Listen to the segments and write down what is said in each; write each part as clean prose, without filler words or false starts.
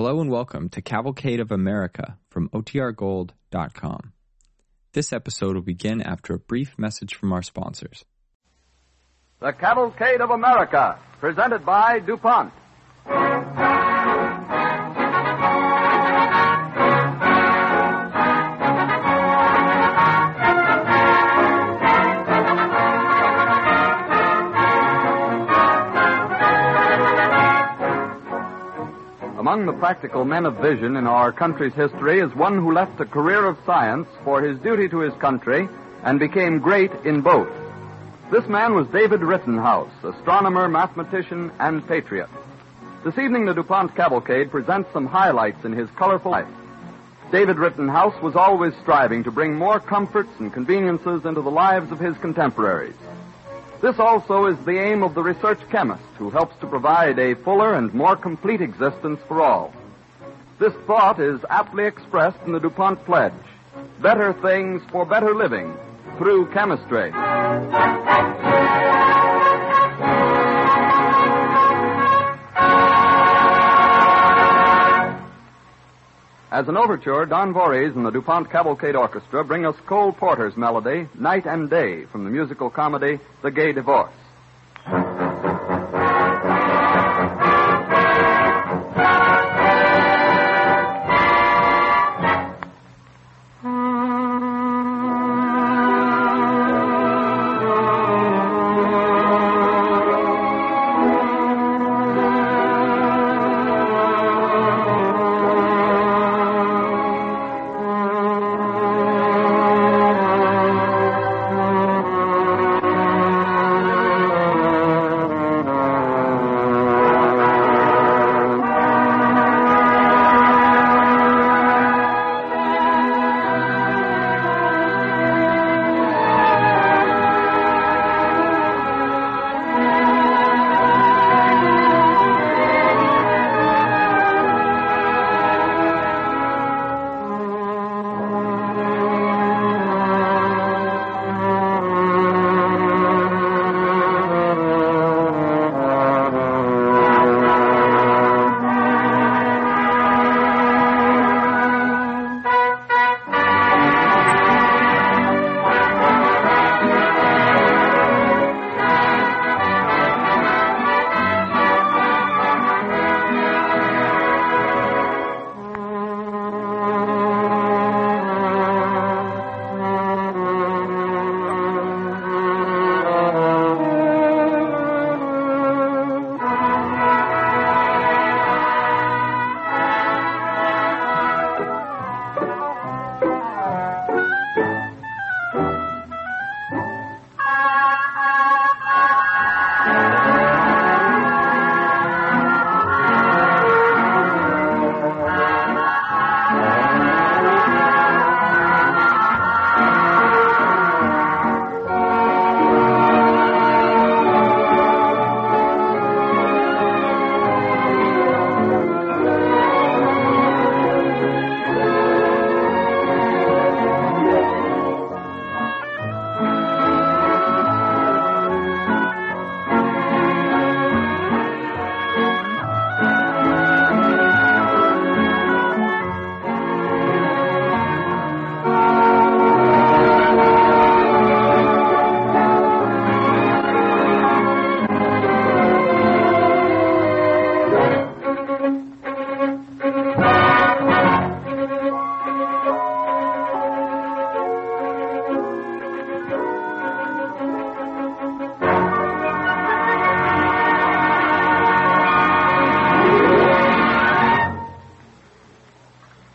Hello and welcome to Cavalcade of America from OTRGold.com. This episode will begin after a brief message from our sponsors. The Cavalcade of America, presented by DuPont. Among the practical men of vision in our country's history is one who left a career of science for his duty to his country and became great in both. This man was David Rittenhouse, astronomer, mathematician, and patriot. This evening, the DuPont Cavalcade presents some highlights in his colorful life. David Rittenhouse was always striving to bring more comforts and conveniences into the lives of his contemporaries. This also is the aim of the research chemist who helps to provide a fuller and more complete existence for all. This thought is aptly expressed in the DuPont Pledge, better things for better living through chemistry. As an overture, Don Voorhees and the DuPont Cavalcade Orchestra bring us Cole Porter's melody, Night and Day, from the musical comedy, The Gay Divorce.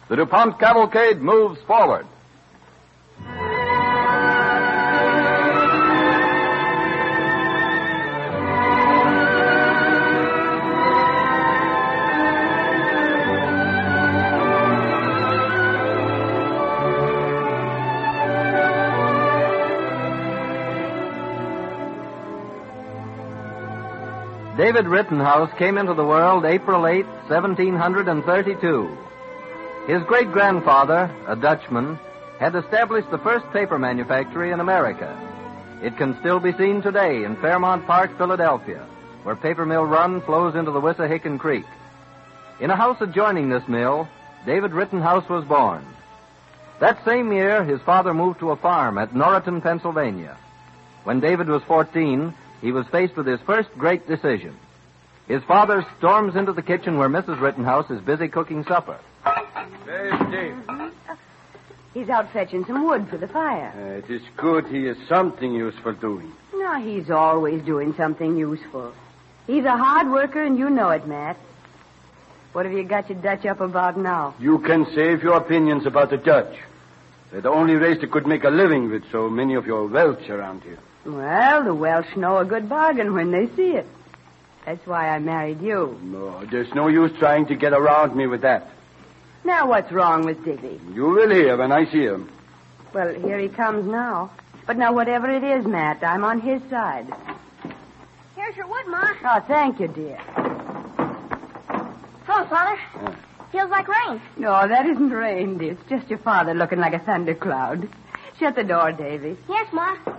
The DuPont Cavalcade moves forward. David Rittenhouse came into the world April 8, 1732. His great-grandfather, a Dutchman, had established the first paper manufactory in America. It can still be seen today in Fairmount Park, Philadelphia, where Paper Mill Run flows into the Wissahickon Creek. In a house adjoining this mill, David Rittenhouse was born. That same year, his father moved to a farm at Norriton, Pennsylvania. When David was 14, he was faced with his first great decision. His father storms into the kitchen where Mrs. Rittenhouse is busy cooking supper. There's David. He's out fetching some wood for the fire. It is good he is something useful doing. No, he's always doing something useful. He's a hard worker, and you know it, Matt. What have you got your Dutch up about now? You can save your opinions about the Dutch. They're the only race that could make a living with so many of your Welsh around here. Well, the Welsh know a good bargain when they see it. That's why I married you. No, there's no use trying to get around me with that. Now, what's wrong with Davy? You will hear when I see him. Well, here he comes now. But now, whatever it is, Matt, I'm on his side. Here's your wood, Ma. Oh, thank you, dear. Hello, Father. Feels like rain. No, that isn't rain, dear. It's just your father looking like a thundercloud. Shut the door, Davy. Yes, Ma. I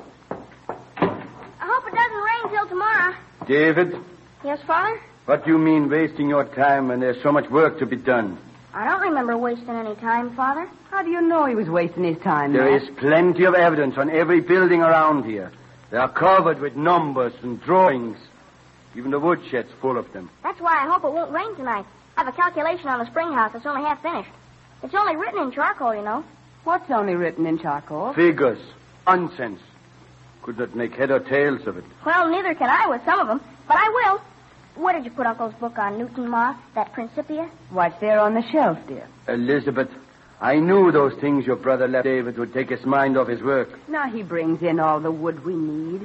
hope it doesn't rain till tomorrow. David? Yes, Father? What do you mean wasting your time when there's so much work to be done? I don't remember wasting any time, Father. How do you know he was wasting his time, Matt? There is plenty of evidence on every building around here. They are covered with numbers and drawings. Even the woodshed's full of them. That's why I hope it won't rain tonight. I have a calculation on the spring house that's only half finished. It's only written in charcoal, you know. What's only written in charcoal? Figures. Nonsense. Could not make head or tails of it. Well, neither can I with some of them, but I will. Where did you put Uncle's book on Newton, Ma? That Principia? Why, it's there on the shelf, dear. Elizabeth, I knew those things your brother left David would take his mind off his work. Now he brings in all the wood we need.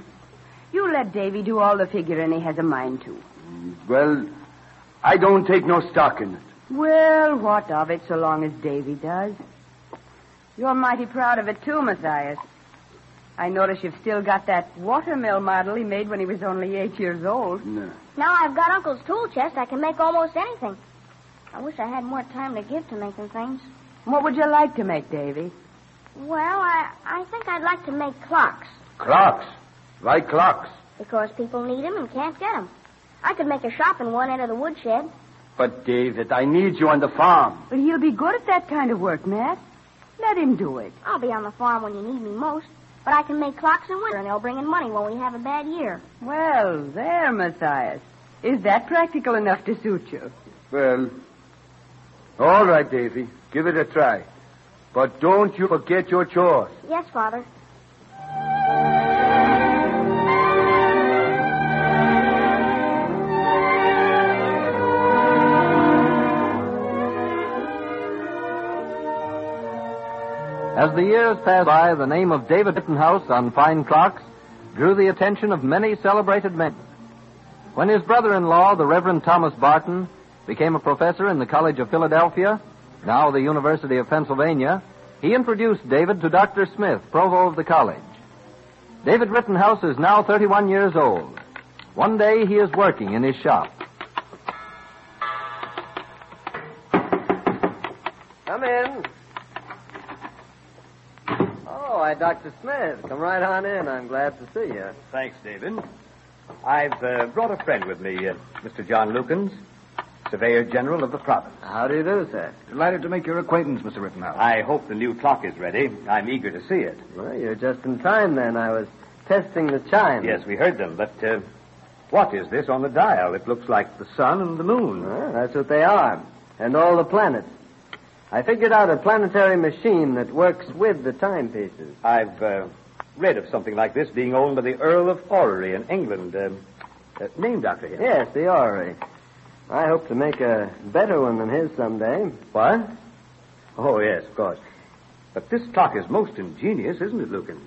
You let Davy do all the figuring he has a mind to. Well, I don't take no stock in it. Well, what of it so long as Davy does? You're mighty proud of it, too, Matthias. I notice you've still got that watermill model he made when he was only 8 years old. No. Now I've got Uncle's tool chest. I can make almost anything. I wish I had more time to give to making things. What would you like to make, Davy? Well, I think I'd like to make clocks. Clocks? Why clocks? Because people need them and can't get them. I could make a shop in one end of the woodshed. But, David, I need you on the farm. But he'll be good at that kind of work, Matt. Let him do it. I'll be on the farm when you need me most. But I can make clocks in winter, and they'll bring in money when we have a bad year. Well, there, Matthias. Is that practical enough to suit you? Well, all right, Davy. Give it a try. But don't you forget your chores. Yes, Father. As the years passed by, the name of David Rittenhouse on fine clocks drew the attention of many celebrated men. When his brother-in-law, the Reverend Thomas Barton, became a professor in the College of Philadelphia, now the University of Pennsylvania, he introduced David to Dr. Smith, provost of the college. David Rittenhouse is now 31 years old. One day he is working in his shop. Come in. Why, Dr. Smith, come right on in. I'm glad to see you. Thanks, David. I've brought a friend with me, Mr. John Lukens, Surveyor General of the province. How do you do, sir? Delighted to make your acquaintance, Mr. Rittenhouse. I hope the new clock is ready. I'm eager to see it. Well, you're just in time, then. I was testing the chimes. Yes, we heard them, but what is this on the dial? It looks like the sun and the moon. Well, that's what they are, and all the planets. I figured out a planetary machine that works with the timepieces. I've read of something like this being owned by the Earl of Orrery in England, named after him. Yes, the Orrery. I hope to make a better one than his someday. What? Oh, yes, of course. But this clock is most ingenious, isn't it, Lukens?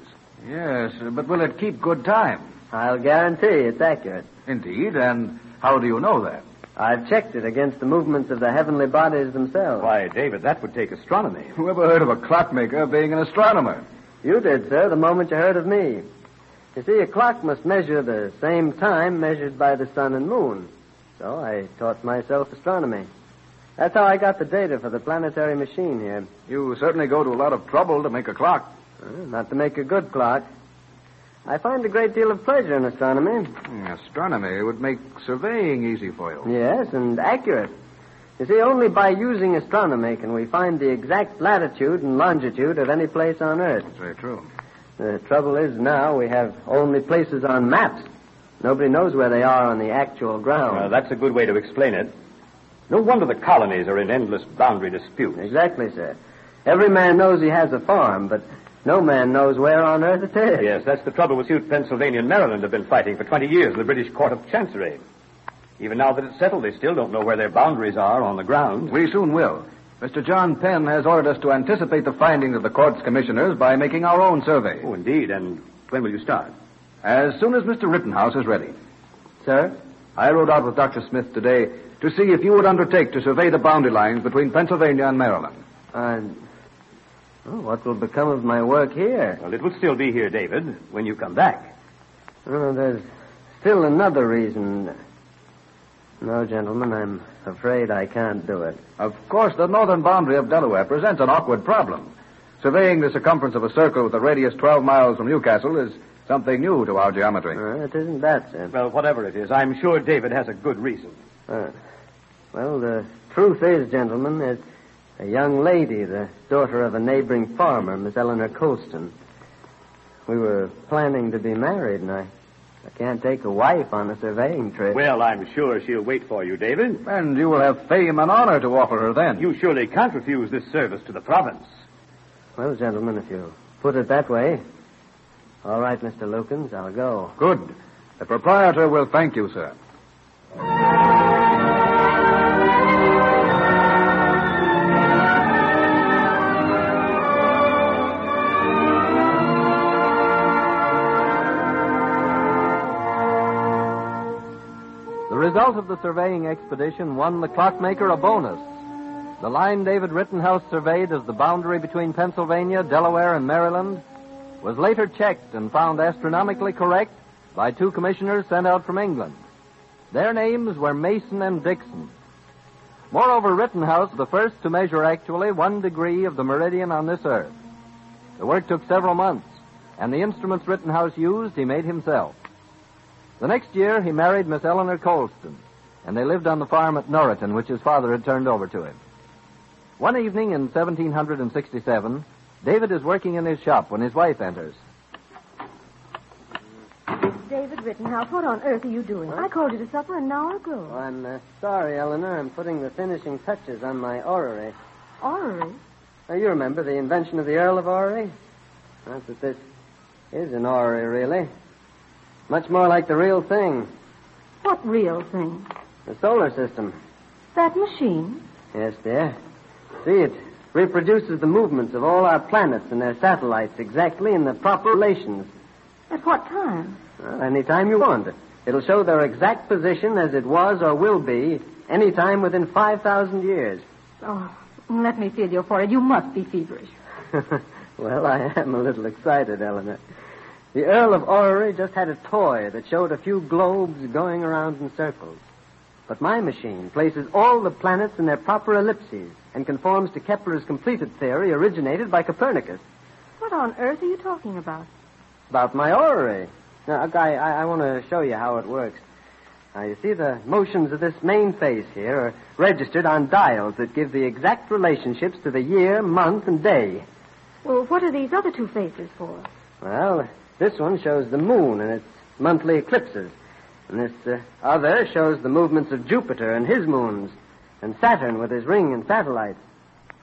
Yes, but will it keep good time? I'll guarantee it's accurate. Indeed, and how do you know that? I've checked it against the movements of the heavenly bodies themselves. Why, David, that would take astronomy. Who ever heard of a clockmaker being an astronomer? You did, sir, the moment you heard of me. You see, a clock must measure the same time measured by the sun and moon. So I taught myself astronomy. That's how I got the data for the planetary machine here. You certainly go to a lot of trouble to make a clock. Not to make a good clock. I find a great deal of pleasure in astronomy. Astronomy would make surveying easy for you. Yes, and accurate. You see, only by using astronomy can we find the exact latitude and longitude of any place on Earth. That's very true. The trouble is now we have only places on maps. Nobody knows where they are on the actual ground. Well, that's a good way to explain it. No wonder the colonies are in endless boundary disputes. Exactly, sir. Every man knows he has a farm, but no man knows where on earth it is. Yes, that's the trouble with suit Pennsylvania and Maryland have been fighting for 20 years in the British Court of Chancery. Even now that it's settled, they still don't know where their boundaries are on the ground. We soon will. Mr. John Penn has ordered us to anticipate the findings of the court's commissioners by making our own survey. Oh, indeed. And when will you start? As soon as Mr. Rittenhouse is ready. Sir? I rode out with Dr. Smith today to see if you would undertake to survey the boundary lines between Pennsylvania and Maryland. What will become of my work here? Well, it will still be here, David, when you come back. Oh, there's still another reason. No, gentlemen, I'm afraid I can't do it. Of course, the northern boundary of Delaware presents an awkward problem. Surveying the circumference of a circle with a radius 12 miles from Newcastle is something new to our geometry. It isn't that, sir. Well, whatever it is, I'm sure David has a good reason. The truth is, gentlemen, it's a young lady, the daughter of a neighboring farmer, Miss Eleanor Colston. We were planning to be married, and I can't take a wife on a surveying trip. Well, I'm sure she'll wait for you, David. And you will have fame and honor to offer her then. You surely can't refuse this service to the province. Well, gentlemen, if you put it that way. All right, Mr. Lukens, I'll go. Good. The proprietor will thank you, sir. The result of the surveying expedition won the clockmaker a bonus. The line David Rittenhouse surveyed as the boundary between Pennsylvania, Delaware, and Maryland was later checked and found astronomically correct by two commissioners sent out from England. Their names were Mason and Dixon. Moreover, Rittenhouse was the first to measure actually 1 degree of the meridian on this earth. The work took several months, and the instruments Rittenhouse used he made himself. The next year, he married Miss Eleanor Colston, and they lived on the farm at Norriton, which his father had turned over to him. One evening in 1767, David is working in his shop when his wife enters. David Rittenhouse, what on earth are you doing? What? I called you to supper an hour ago. Oh, I'm sorry, Eleanor. I'm putting the finishing touches on my orrery. Orrery? Oh, you remember the invention of the Earl of Orrery? Not that this is an orrery, really. Much more like the real thing. What real thing? The solar system. That machine? Yes, dear. See, it reproduces the movements of all our planets and their satellites exactly in the proper relations. At what time? Well, any time you want. It'll show their exact position as it was or will be any time within 5,000 years. Oh, let me feel your forehead. You must be feverish. Well, I am a little excited, Eleanor. The Earl of Orrery just had a toy that showed a few globes going around in circles. But my machine places all the planets in their proper ellipses and conforms to Kepler's completed theory originated by Copernicus. What on earth are you talking about? About my orrery. Now, I want to show you how it works. Now, you see, the motions of this main face here are registered on dials that give the exact relationships to the year, month, and day. Well, what are these other two faces for? Well, this one shows the moon and its monthly eclipses. And this other shows the movements of Jupiter and his moons, and Saturn with his ring and satellites.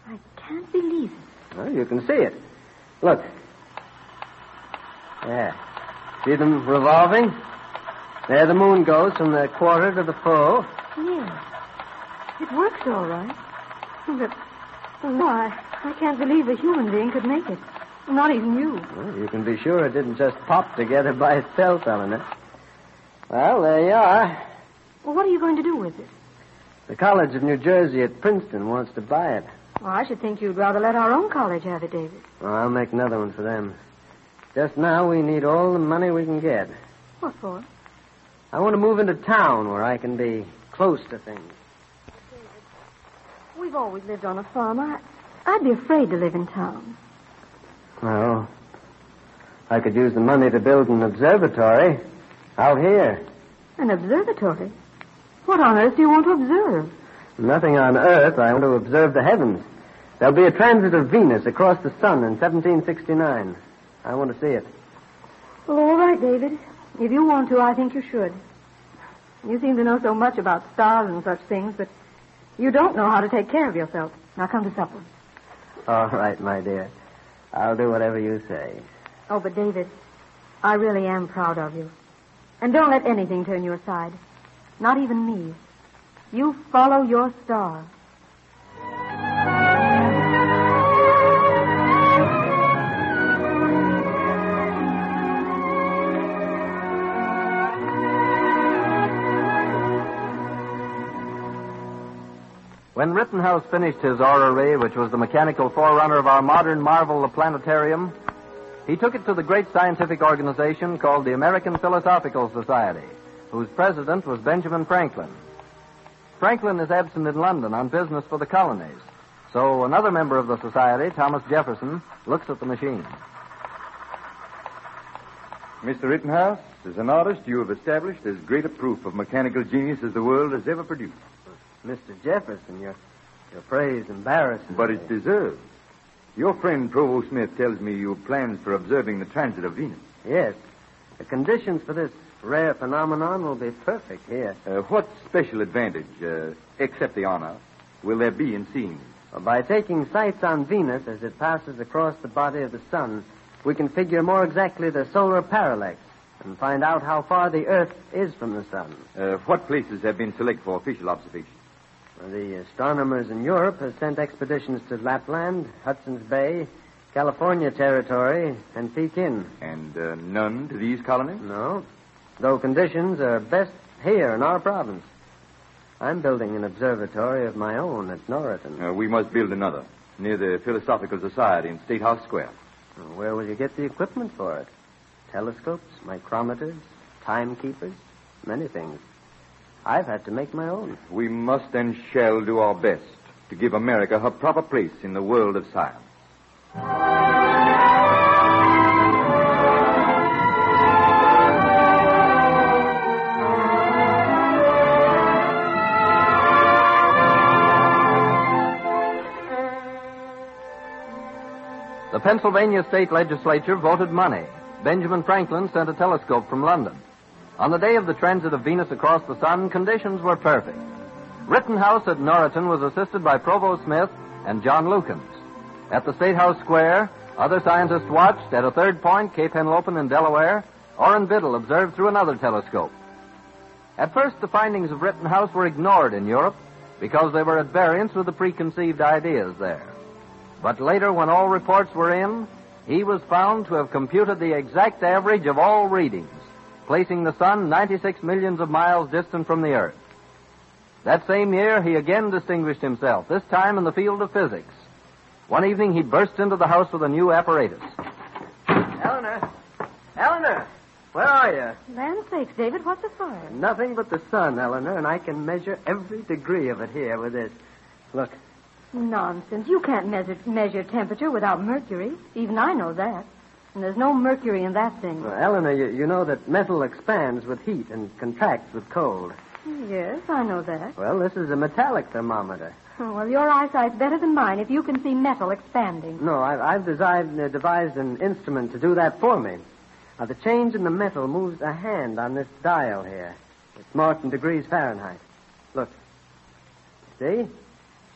I can't believe it. Well, you can see it. Look. There. See them revolving? There the moon goes from the quarter to the full. Yes. It works all right. But why? I can't believe a human being could make it. Not even you. Well, you can be sure it didn't just pop together by itself, Eleanor. Well, there you are. Well, what are you going to do with it? The College of New Jersey at Princeton wants to buy it. Well, I should think you'd rather let our own college have it, David. Well, I'll make another one for them. Just now, we need all the money we can get. What for? I want to move into town where I can be close to things. David, we've always lived on a farm. I'd be afraid to live in town. Well, I could use the money to build an observatory out here. An observatory? What on earth do you want to observe? Nothing on Earth. I want to observe the heavens. There'll be a transit of Venus across the sun in 1769. I want to see it. Well, all right, David. If you want to, I think you should. You seem to know so much about stars and such things, but you don't know how to take care of yourself. Now come to supper. All right, my dear. I'll do whatever you say. Oh, but David, I really am proud of you. And don't let anything turn you aside. Not even me. You follow your star. When Rittenhouse finished his orrery, which was the mechanical forerunner of our modern marvel, the planetarium, he took it to the great scientific organization called the American Philosophical Society, whose president was Benjamin Franklin. Franklin is absent in London on business for the colonies, so another member of the society, Thomas Jefferson, looks at the machine. Mr. Rittenhouse, as an artist, you have established as great a proof of mechanical genius as the world has ever produced. Mr. Jefferson, your praise embarrasses me. But it's deserved. Your friend Provost Smith tells me you have plans for observing the transit of Venus. Yes. The conditions for this rare phenomenon will be perfect here. What special advantage, except the honor, will there be in seeing? Well, by taking sights on Venus as it passes across the body of the sun, we can figure more exactly the solar parallax and find out how far the Earth is from the sun. What places have been selected for official observation? The astronomers in Europe have sent expeditions to Lapland, Hudson's Bay, California Territory, and Pekin. And none to these colonies? No, though conditions are best here in our province. I'm building an observatory of my own at Norriton. We must build another, near the Philosophical Society in State House Square. Where will you get the equipment for it? Telescopes, micrometers, timekeepers, many things. I've had to make my own. We must and shall do our best to give America her proper place in the world of science. The Pennsylvania State Legislature voted money. Benjamin Franklin sent a telescope from London. On the day of the transit of Venus across the sun, conditions were perfect. Rittenhouse at Norriton was assisted by Provost Smith and John Lukens. At the State House Square, other scientists watched. At a third point, Cape Henlopen in Delaware, Oren Biddle observed through another telescope. At first, the findings of Rittenhouse were ignored in Europe because they were at variance with the preconceived ideas there. But later, when all reports were in, he was found to have computed the exact average of all readings, placing the sun 96 millions of miles distant from the Earth. That same year, he again distinguished himself, this time in the field of physics. One evening, he burst into the house with a new apparatus. Eleanor! Eleanor! Where are you? Land sakes, David, what's the fire? Nothing but the sun, Eleanor, and I can measure every degree of it here with this. Look. Nonsense. You can't measure temperature without mercury. Even I know that. And there's no mercury in that thing. Well, Eleanor, you know that metal expands with heat and contracts with cold. Yes, I know that. Well, this is a metallic thermometer. Oh, well, your eyesight's better than mine if you can see metal expanding. No, I've devised an instrument to do that for me. Now, the change in the metal moves a hand on this dial here. It's marked in degrees Fahrenheit. Look. See?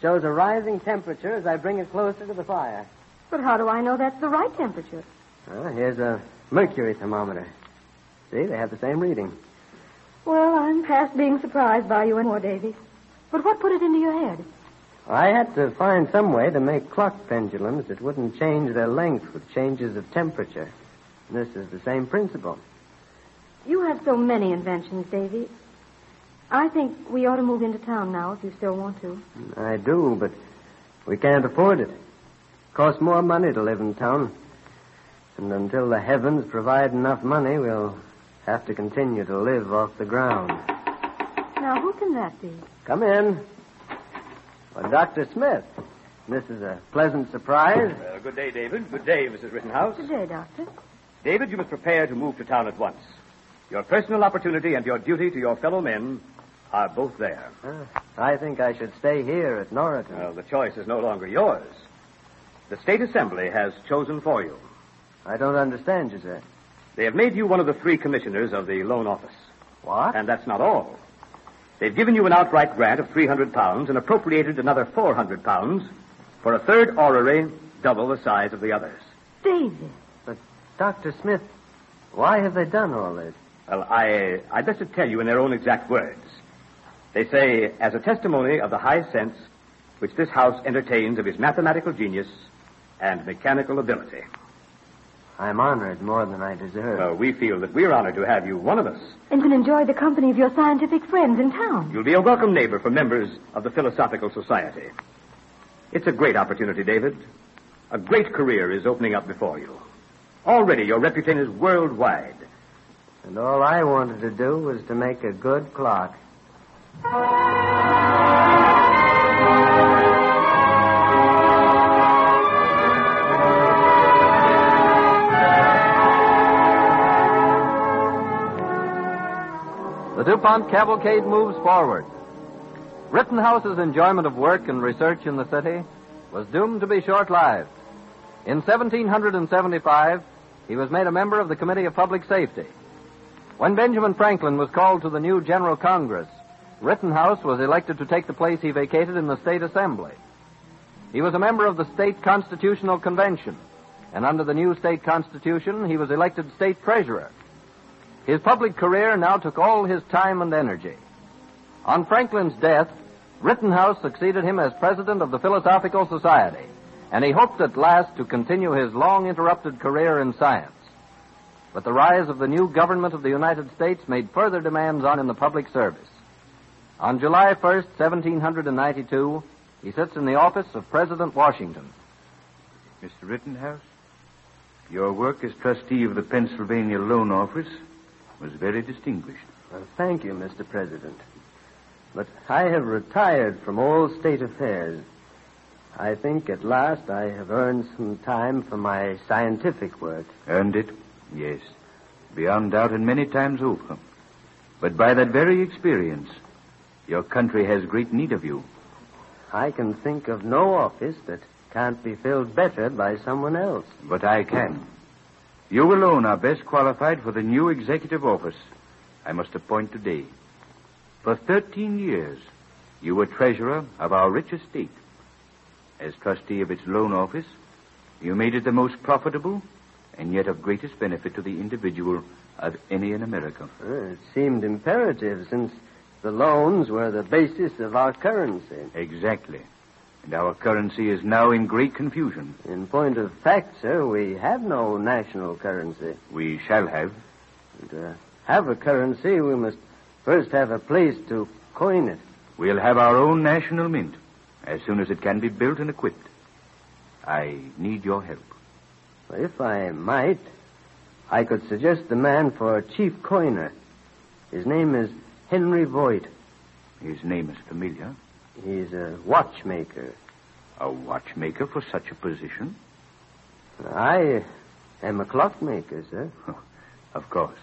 Shows a rising temperature as I bring it closer to the fire. But how do I know that's the right temperature? Well, here's a mercury thermometer. See, they have the same reading. Well, I'm past being surprised by you anymore, Davy. But what put it into your head? I had to find some way to make clock pendulums that wouldn't change their length with changes of temperature. This is the same principle. You have so many inventions, Davy. I think we ought to move into town now if you still want to. I do, but we can't afford it. It costs more money to live in town. And until the heavens provide enough money, we'll have to continue to live off the ground. Now, who can that be? Come in. Well, Dr. Smith, this is a pleasant surprise. Well, good day, David. Good day, Mrs. Rittenhouse. Good day, Doctor. David, you must prepare to move to town at once. Your personal opportunity and your duty to your fellow men are both there. I think I should stay here at Norriton. Well, the choice is no longer yours. The State Assembly has chosen for you. I don't understand you, sir. They have made you one of the three commissioners of the loan office. What? And that's not all. They've given you an outright grant of £300 and appropriated another £400 for a third orrery, double the size of the others. David! But, Dr. Smith, why have they done all this? Well, I'd better tell you in their own exact words. They say, as a testimony of the high sense which this house entertains of his mathematical genius and mechanical ability. I'm honored more than I deserve. Well, we feel that we're honored to have you one of us. And can enjoy the company of your scientific friends in town. You'll be a welcome neighbor for members of the Philosophical Society. It's a great opportunity, David. A great career is opening up before you. Already your reputation is worldwide. And all I wanted to do was to make a good clock. The DuPont cavalcade moves forward. Rittenhouse's enjoyment of work and research in the city was doomed to be short-lived. In 1775, he was made a member of the Committee of Public Safety. When Benjamin Franklin was called to the new General Congress, Rittenhouse was elected to take the place he vacated in the State Assembly. He was a member of the State Constitutional Convention, and under the new state constitution, he was elected State Treasurer. His public career now took all his time and energy. On Franklin's death, Rittenhouse succeeded him as president of the Philosophical Society, and he hoped at last to continue his long-interrupted career in science. But the rise of the new government of the United States made further demands on him in the public service. On July 1st, 1792, he sits in the office of President Washington. Mr. Rittenhouse, your work as trustee of the Pennsylvania Loan Office was very distinguished. Well, thank you, Mr. President. But I have retired from all state affairs. I think at last I have earned some time for my scientific work. Earned it? Yes. Beyond doubt and many times over. But by that very experience, your country has great need of you. I can think of no office that can't be filled better by someone else. But I can. You alone are best qualified for the new executive office I must appoint today. For 13 years, you were treasurer of our richest state. As trustee of its loan office, you made it the most profitable and yet of greatest benefit to the individual of any in America. It seemed imperative since the loans were the basis of our currency. Exactly. And our currency is now in great confusion. In point of fact, sir, we have no national currency. We shall have. And to have a currency, we must first have a place to coin it. We'll have our own national mint as soon as it can be built and equipped. I need your help. If I might, I could suggest the man for chief coiner. His name is Henry Voigt. His name is familiar. He's a watchmaker. A watchmaker for such a position? I am a clockmaker, sir. Of course.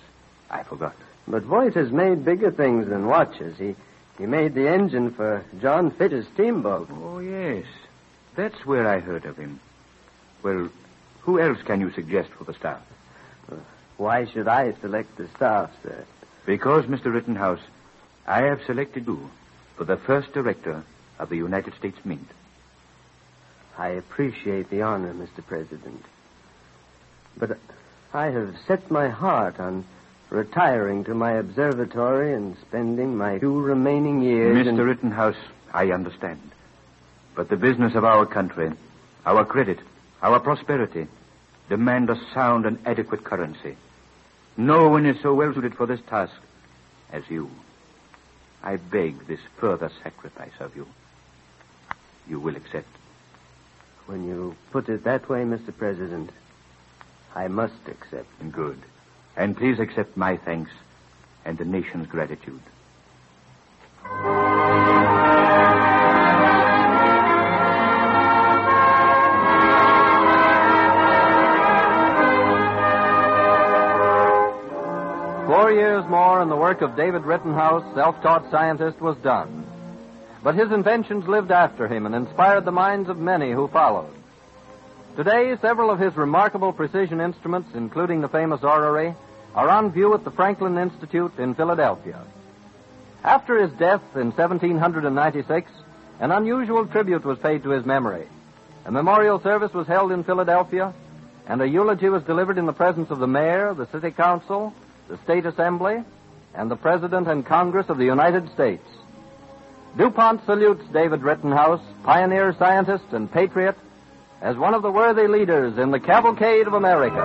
I forgot. But Voigt has made bigger things than watches. He made the engine for John Fitter's steamboat. Oh, yes. That's where I heard of him. Well, who else can you suggest for the staff? Why should I select the staff, sir? Because, Mr. Rittenhouse, I have selected you for the first director of the United States Mint. I appreciate the honor, Mr. President. But I have set my heart on retiring to my observatory and spending my few remaining years... Mr. Rittenhouse, I understand. But the business of our country, our credit, our prosperity, demand a sound and adequate currency. No one is so well suited for this task as you. I beg this further sacrifice of you. You will accept. When you put it that way, Mr. President, I must accept. Good. And please accept my thanks and the nation's gratitude. far in the work of David Rittenhouse, self-taught scientist, was done. But his inventions lived after him and inspired the minds of many who followed. Today, several of his remarkable precision instruments, including the famous orrery, are on view at the Franklin Institute in Philadelphia. After his death in 1796, an unusual tribute was paid to his memory. A memorial service was held in Philadelphia, and a eulogy was delivered in the presence of the mayor, the city council, the state assembly, and the President and Congress of the United States. DuPont salutes David Rittenhouse, pioneer scientist and patriot, as one of the worthy leaders in the cavalcade of America.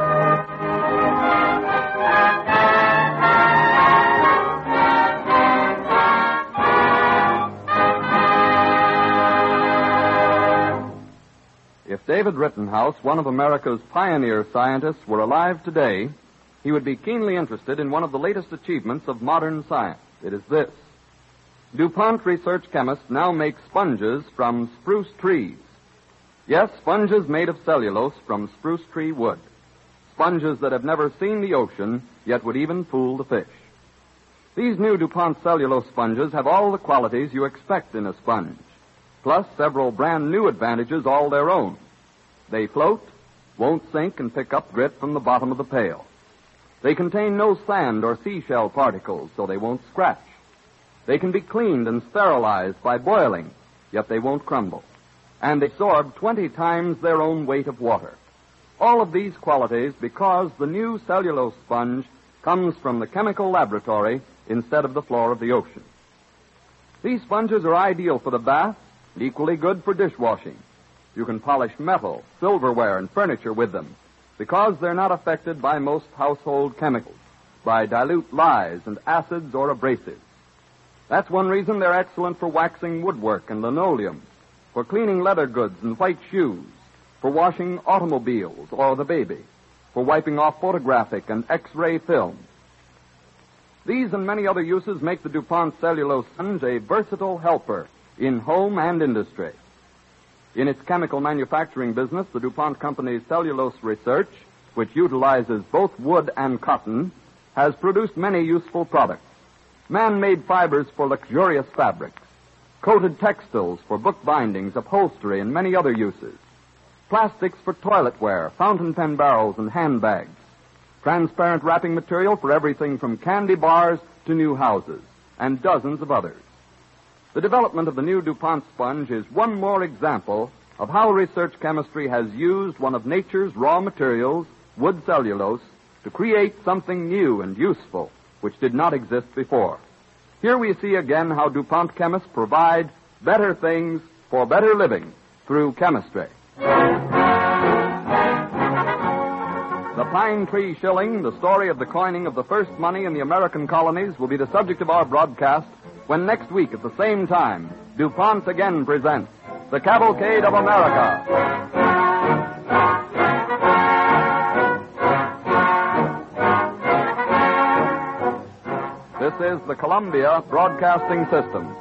If David Rittenhouse, one of America's pioneer scientists, were alive today, he would be keenly interested in one of the latest achievements of modern science. It is this. DuPont research chemists now make sponges from spruce trees. Yes, sponges made of cellulose from spruce tree wood. Sponges that have never seen the ocean, yet would even fool the fish. These new DuPont cellulose sponges have all the qualities you expect in a sponge, plus several brand new advantages all their own. They float, won't sink, and pick up grit from the bottom of the pail. They contain no sand or seashell particles, so they won't scratch. They can be cleaned and sterilized by boiling, yet they won't crumble, and absorb 20 times their own weight of water. All of these qualities because the new cellulose sponge comes from the chemical laboratory instead of the floor of the ocean. These sponges are ideal for the bath and equally good for dishwashing. You can polish metal, silverware, and furniture with them because they're not affected by most household chemicals, by dilute dyes and acids or abrasives. That's one reason they're excellent for waxing woodwork and linoleum, for cleaning leather goods and white shoes, for washing automobiles or the baby, for wiping off photographic and X-ray film. These and many other uses make the DuPont cellulose sponge a versatile helper in home and industry. In its chemical manufacturing business, the DuPont Company's cellulose research, which utilizes both wood and cotton, has produced many useful products. Man-made fibers for luxurious fabrics, coated textiles for book bindings, upholstery, and many other uses, plastics for toiletware, fountain pen barrels, and handbags, transparent wrapping material for everything from candy bars to new houses, and dozens of others. The development of the new DuPont sponge is one more example of how research chemistry has used one of nature's raw materials, wood cellulose, to create something new and useful, which did not exist before. Here we see again how DuPont chemists provide better things for better living through chemistry. The pine tree shilling, the story of the coining of the first money in the American colonies, will be the subject of our broadcast when next week at the same time, DuPont again presents The Cavalcade of America. This is the Columbia Broadcasting System.